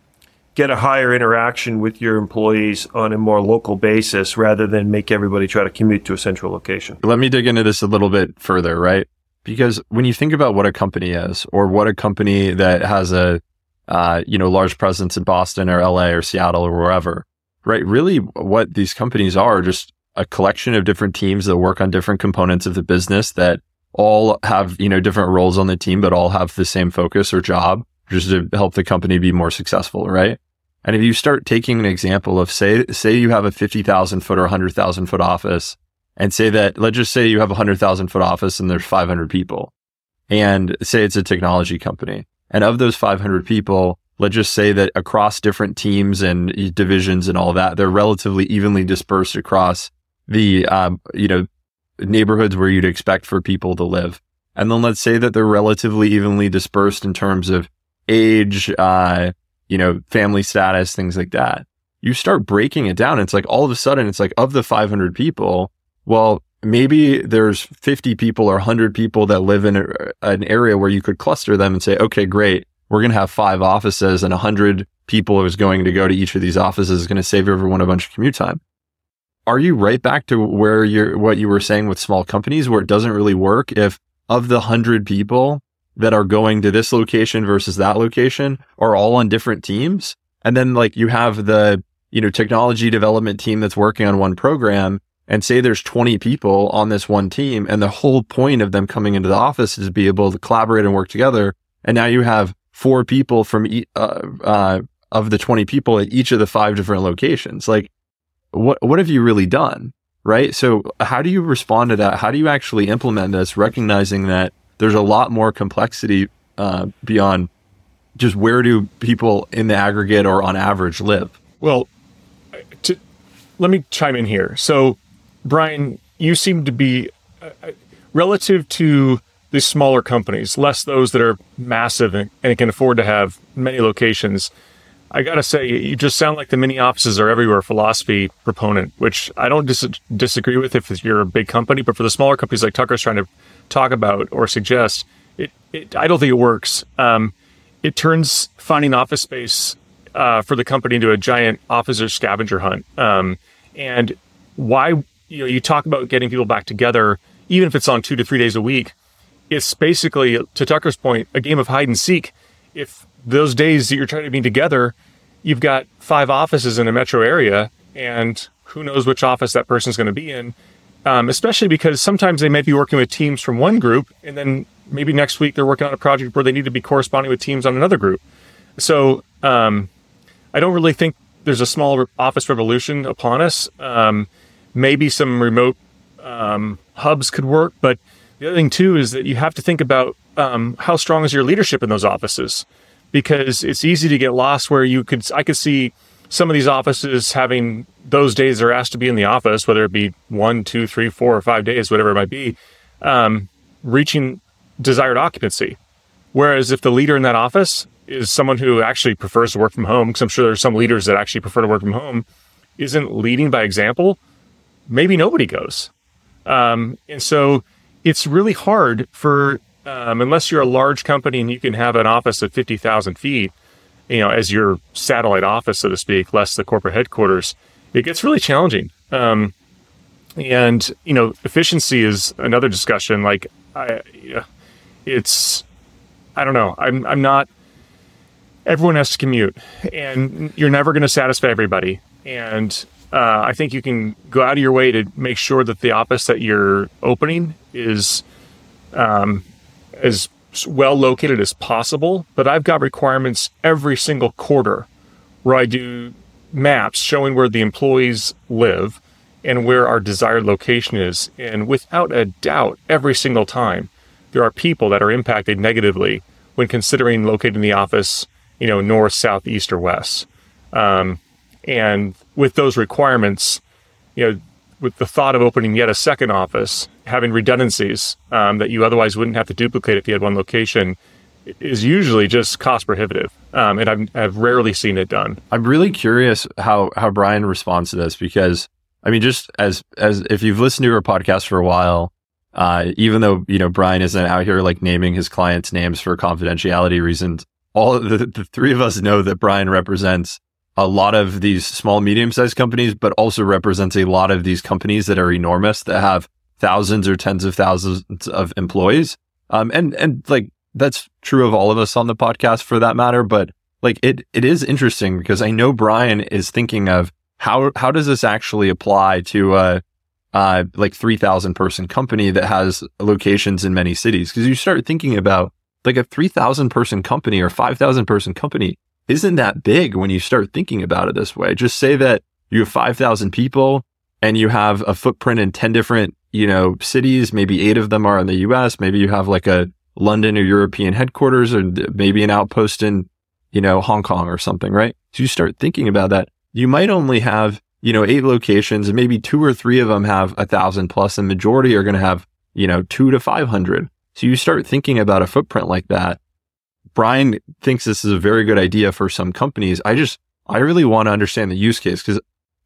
get a higher interaction with your employees on a more local basis, rather than make everybody try to commute to a central location. Let me dig into this a little bit further, right? Because when you think about what a company is, or what a company that has a uh, you know large presence in Boston or L A or Seattle or wherever, right? Really, what these companies are, are just a collection of different teams that work on different components of the business that all have you know different roles on the team, but all have the same focus or job, just to help the company be more successful, right? And if you start taking an example of say say you have a fifty thousand foot or one hundred thousand foot office. And say that, let's just say you have a one hundred thousand foot office and there's five hundred people. And say it's a technology company. And of those five hundred people, let's just say that across different teams and divisions and all that, they're relatively evenly dispersed across the, um, you know, neighborhoods where you'd expect for people to live. And then let's say that they're relatively evenly dispersed in terms of age, uh, you know, family status, things like that. You start breaking it down. It's like all of a sudden, it's like of the five hundred people, well, maybe there's fifty people or one hundred people that live in a, an area where you could cluster them and say, okay, great, we're going to have five offices, and one hundred people is going to go to each of these offices, is going to save everyone a bunch of commute time. Are you right back to where you're, what you were saying with small companies, where it doesn't really work if of the one hundred people that are going to this location versus that location are all on different teams? And then like you have the, you know, technology development team that's working on one program, and say there's twenty people on this one team, and the whole point of them coming into the office is to be able to collaborate and work together. And now you have four people from e- uh, uh, of the twenty people at each of the five different locations. Like, what what have you really done, right? So how do you respond to that? How do you actually implement this, recognizing that there's a lot more complexity uh, beyond just where do people in the aggregate or on average live? Well, to, let me chime in here. So, Brian, you seem to be uh, relative to the smaller companies, less those that are massive and, and can afford to have many locations. I got to say, you just sound like the mini offices are everywhere philosophy proponent, which I don't dis- disagree with if you're a big company, but for the smaller companies like Tucker's trying to talk about or suggest, it, it I don't think it works. Um, it turns finding office space uh, for the company into a giant officer scavenger hunt. Um, and why... You know, you talk about getting people back together, even if it's on two to three days a week. It's basically, to Tucker's point, a game of hide and seek. If those days that you're trying to be together, you've got five offices in a metro area, and who knows which office that person's going to be in, um, especially because sometimes they might be working with teams from one group, and then maybe next week they're working on a project where they need to be corresponding with teams on another group. So um, I don't really think there's a small office revolution upon us. Um, Maybe some remote um, hubs could work. But the other thing, too, is that you have to think about um, how strong is your leadership in those offices, because it's easy to get lost where you could. I could see some of these offices having those days they're asked to be in the office, whether it be one, two, three, four or five days, whatever it might be, um, reaching desired occupancy. Whereas if the leader in that office is someone who actually prefers to work from home, because I'm sure there's some leaders that actually prefer to work from home, isn't leading by example, maybe nobody goes. Um, and so it's really hard for, um, unless you're a large company and you can have an office of fifty thousand feet, you know, as your satellite office, so to speak, less the corporate headquarters, it gets really challenging. Um, and, you know, efficiency is another discussion. Like I, it's, I don't know. I'm, I'm not, everyone has to commute, and you're never going to satisfy everybody. And, Uh, I think you can go out of your way to make sure that the office that you're opening is um, as well located as possible. But I've got requirements every single quarter where I do maps showing where the employees live and where our desired location is. And without a doubt, every single time, there are people that are impacted negatively when considering locating the office, you know, north, south, east, or west. Um, and with those requirements, you know, with the thought of opening yet a second office, having redundancies um, that you otherwise wouldn't have to duplicate if you had one location is usually just cost prohibitive. Um, and I've, I've rarely seen it done. I'm really curious how, how Brian responds to this, because I mean, just as, as if you've listened to our podcast for a while, uh, even though, you know, Brian isn't out here like naming his clients' names for confidentiality reasons, all of the, the three of us know that Brian represents a lot of these small, medium-sized companies, but also represents a lot of these companies that are enormous, that have thousands or tens of thousands of employees. Um, and, and like, that's true of all of us on the podcast for that matter. But like, it, it is interesting because I know Brian is thinking of how, how does this actually apply to a, uh, like three thousand person company that has locations in many cities? Cause you start thinking about like a three thousand person company or five thousand person company isn't that big when you start thinking about it this way. Just say that you have five thousand people and you have a footprint in ten different, you know, cities, maybe eight of them are in the U S. Maybe you have like a London or European headquarters, or maybe an outpost in, you know, Hong Kong or something, right? So you start thinking about that. You might only have, you know, eight locations, and maybe two or three of them have a thousand plus, and majority are going to have, you know, two to five hundred. So you start thinking about a footprint like that. Brian thinks this is a very good idea for some companies. I just, I really want to understand the use case, because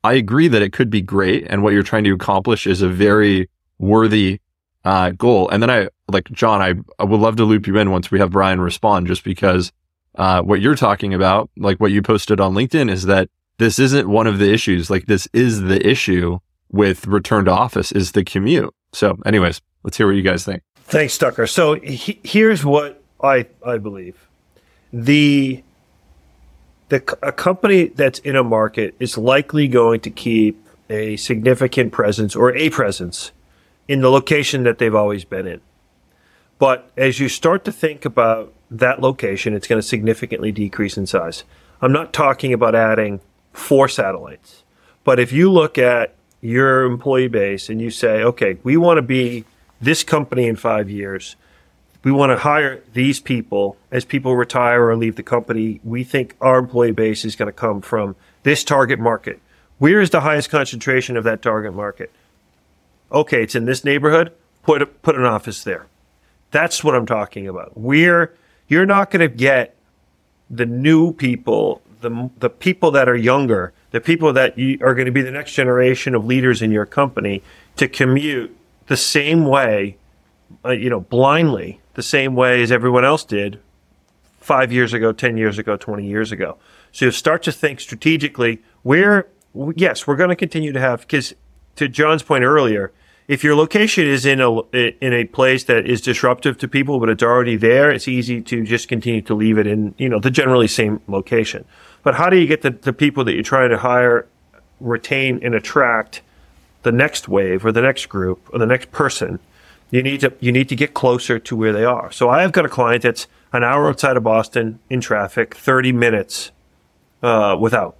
I agree that it could be great. And what you're trying to accomplish is a very worthy uh, goal. And then I, like, John, I, I would love to loop you in once we have Brian respond, just because uh, what you're talking about, like what you posted on LinkedIn, is that this isn't one of the issues. Like, this is the issue with return to office, is the commute. So anyways, let's hear what you guys think. Thanks, Tucker. So he, here's what I, I believe. The, the a company that's in a market is likely going to keep a significant presence or a presence in the location that they've always been in. But as you start to think about that location, it's going to significantly decrease in size. I'm not talking about adding four satellites, but if you look at your employee base and you say, okay, we want to be this company in five years, we want to hire these people. As people retire or leave the company, we think our employee base is going to come from this target market. Where is the highest concentration of that target market? Okay, it's in this neighborhood. Put put an office there. That's what I'm talking about. We're you're not going to get the new people, the the people that are younger, the people that you are going to be the next generation of leaders in your company, to commute the same way, uh, you know, blindly, the same way as everyone else did five years ago, ten years ago, twenty years ago. So you start to think strategically. Where, yes, we're going to continue to have, because to John's point earlier, if your location is in a in a place that is disruptive to people, but it's already there, it's easy to just continue to leave it in, you know, the generally same location. But how do you get the, the people that you're trying to hire, retain, and attract the next wave or the next group or the next person? You need to you need to get closer to where they are. So I have got a client that's an hour outside of Boston in traffic, thirty minutes uh, without.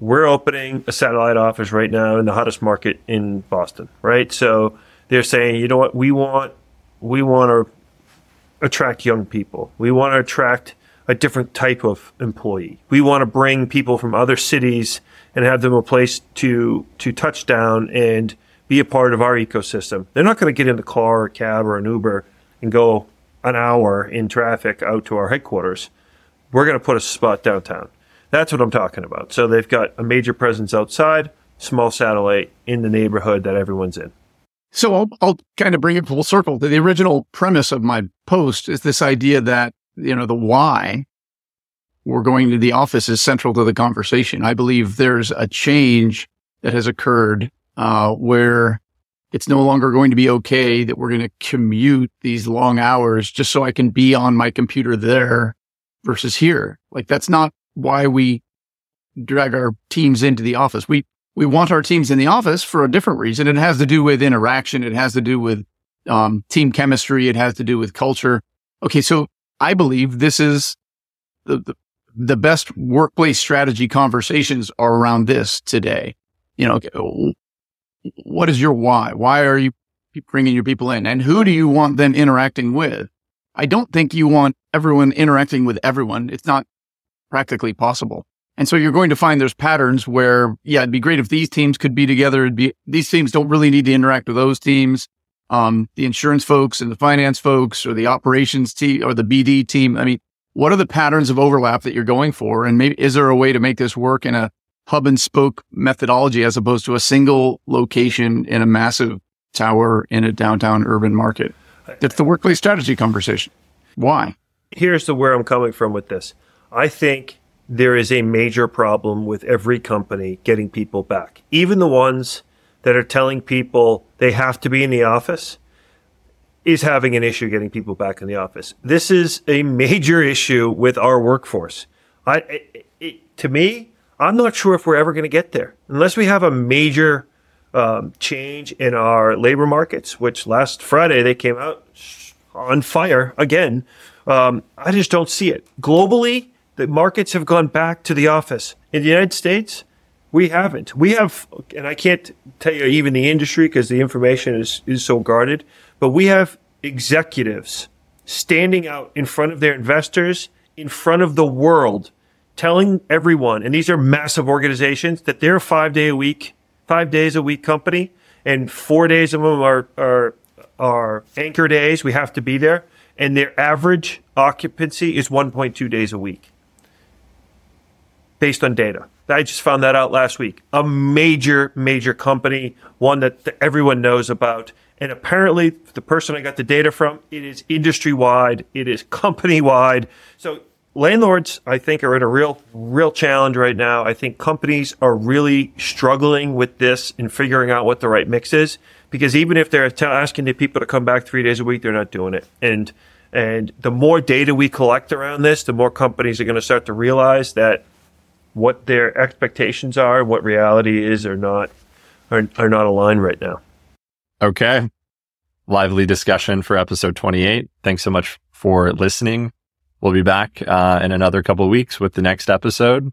We're opening a satellite office right now in the hottest market in Boston, right? So they're saying, you know what, we want we want to attract young people. We want to attract a different type of employee. We want to bring people from other cities and have them a place to to touch down and be a part of our ecosystem. They're not going to get in the car or a cab or an Uber and go an hour in traffic out to our headquarters. We're going to put a spot downtown. That's what I'm talking about. So they've got a major presence outside, small satellite in the neighborhood that everyone's in. So I'll, I'll kind of bring it full circle. The original premise of my post is this idea that, you know, the why we're going to the office is central to the conversation. I believe there's a change that has occurred uh, where it's no longer going to be okay that we're going to commute these long hours just so I can be on my computer there versus here. Like, that's not why we drag our teams into the office. We we want our teams in the office for a different reason. It has to do with interaction. It has to do with um, team chemistry. It has to do with culture. Okay, so I believe this is the, the the best workplace strategy conversations are around this today. You know, what is your why? Why are you bringing your people in? And who do you want them interacting with? I don't think you want everyone interacting with everyone. It's not practically possible. And so you're going to find there's patterns where, yeah, it'd be great if these teams could be together. It'd be, these teams don't really need to interact with those teams. Um, the insurance folks and the finance folks or the operations team or the B D team. I mean, what are the patterns of overlap that you're going for? And maybe is there a way to make this work in a hub and spoke methodology as opposed to a single location in a massive tower in a downtown urban market? That's the workplace strategy conversation. Why? Here's the where I'm coming from with this. I think there is a major problem with every company getting people back, even the ones that are telling people they have to be in the office is having an issue getting people back in the office. This is a major issue with our workforce. I, it, it, to me, I'm not sure if we're ever going to get there unless we have a major um, change in our labor markets, which last Friday they came out on fire again. Um, I just don't see it. Globally, the markets have gone back to the office. In the United States, we haven't. We have, and I can't tell you even the industry because the information is, is so guarded, but we have executives standing out in front of their investors, in front of the world, telling everyone, and these are massive organizations, that they're a five-day a week, five days a week company, and four days of them are, are, are anchor days. We have to be there. And their average occupancy is one point two days a week based on data. I just found that out last week. A major, major company, one that th- everyone knows about. And apparently, the person I got the data from, it is industry-wide. It is company-wide. So landlords, I think, are in a real, real challenge right now. I think companies are really struggling with this and figuring out what the right mix is. Because even if they're t- asking the people to come back three days a week, they're not doing it. And and the more data we collect around this, the more companies are going to start to realize that what their expectations are, what reality is or not, are, are not aligned right now. Okay. Lively discussion for episode twenty-eight. Thanks so much for listening. We'll be back uh, in another couple of weeks with the next episode.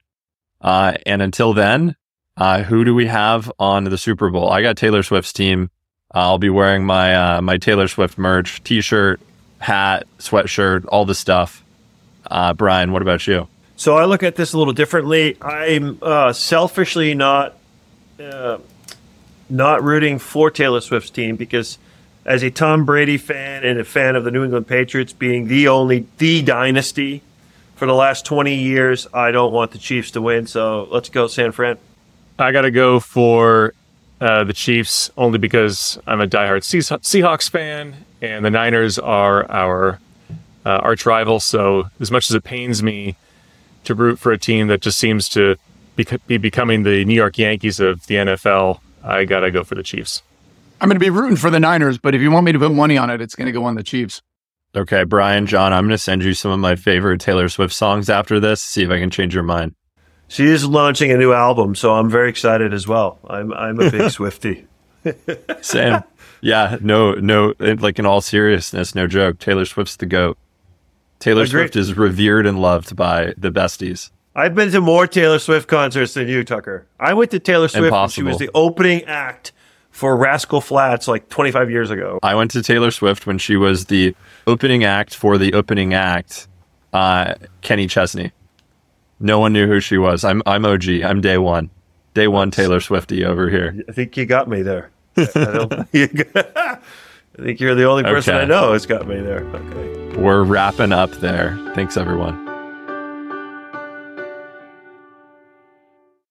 Uh, and until then, uh, who do we have on the Super Bowl? I got Taylor Swift's team. I'll be wearing my, uh, my Taylor Swift merch, t-shirt, hat, sweatshirt, all the stuff. Uh, Brian, what about you? So I look at this a little differently. I'm uh, selfishly not uh, not rooting for Taylor Swift's team because as a Tom Brady fan and a fan of the New England Patriots being the only, the dynasty for the last twenty years, I don't want the Chiefs to win. So let's go San Fran. I got to go for uh, the Chiefs only because I'm a diehard Seahawks fan and the Niners are our uh, arch rival. So as much as it pains me to root for a team that just seems to be, be becoming the New York Yankees of the N F L, I got to go for the Chiefs. I'm going to be rooting for the Niners, but if you want me to put money on it, it's going to go on the Chiefs. Okay, Brian, John, I'm going to send you some of my favorite Taylor Swift songs after this, see if I can change your mind. She is launching a new album, so I'm very excited as well. I'm I'm a big Swiftie. Same. Yeah, no, no, like in all seriousness, no joke, Taylor Swift's the GOAT. Taylor Agreed. Swift is revered and loved by the besties. I've been to more Taylor Swift concerts than you, Tucker. I went to Taylor Swift Impossible. When she was the opening act for Rascal Flatts like twenty-five years ago. I went to Taylor Swift when she was the opening act for the opening act, uh, Kenny Chesney. No one knew who she was. I'm I'm O G. I'm day one. Day one Taylor Swiftie over here. I think you got me there. I, I, don't, I think you're the only person okay. I know who's got me there. Okay. We're wrapping up there. Thanks, everyone.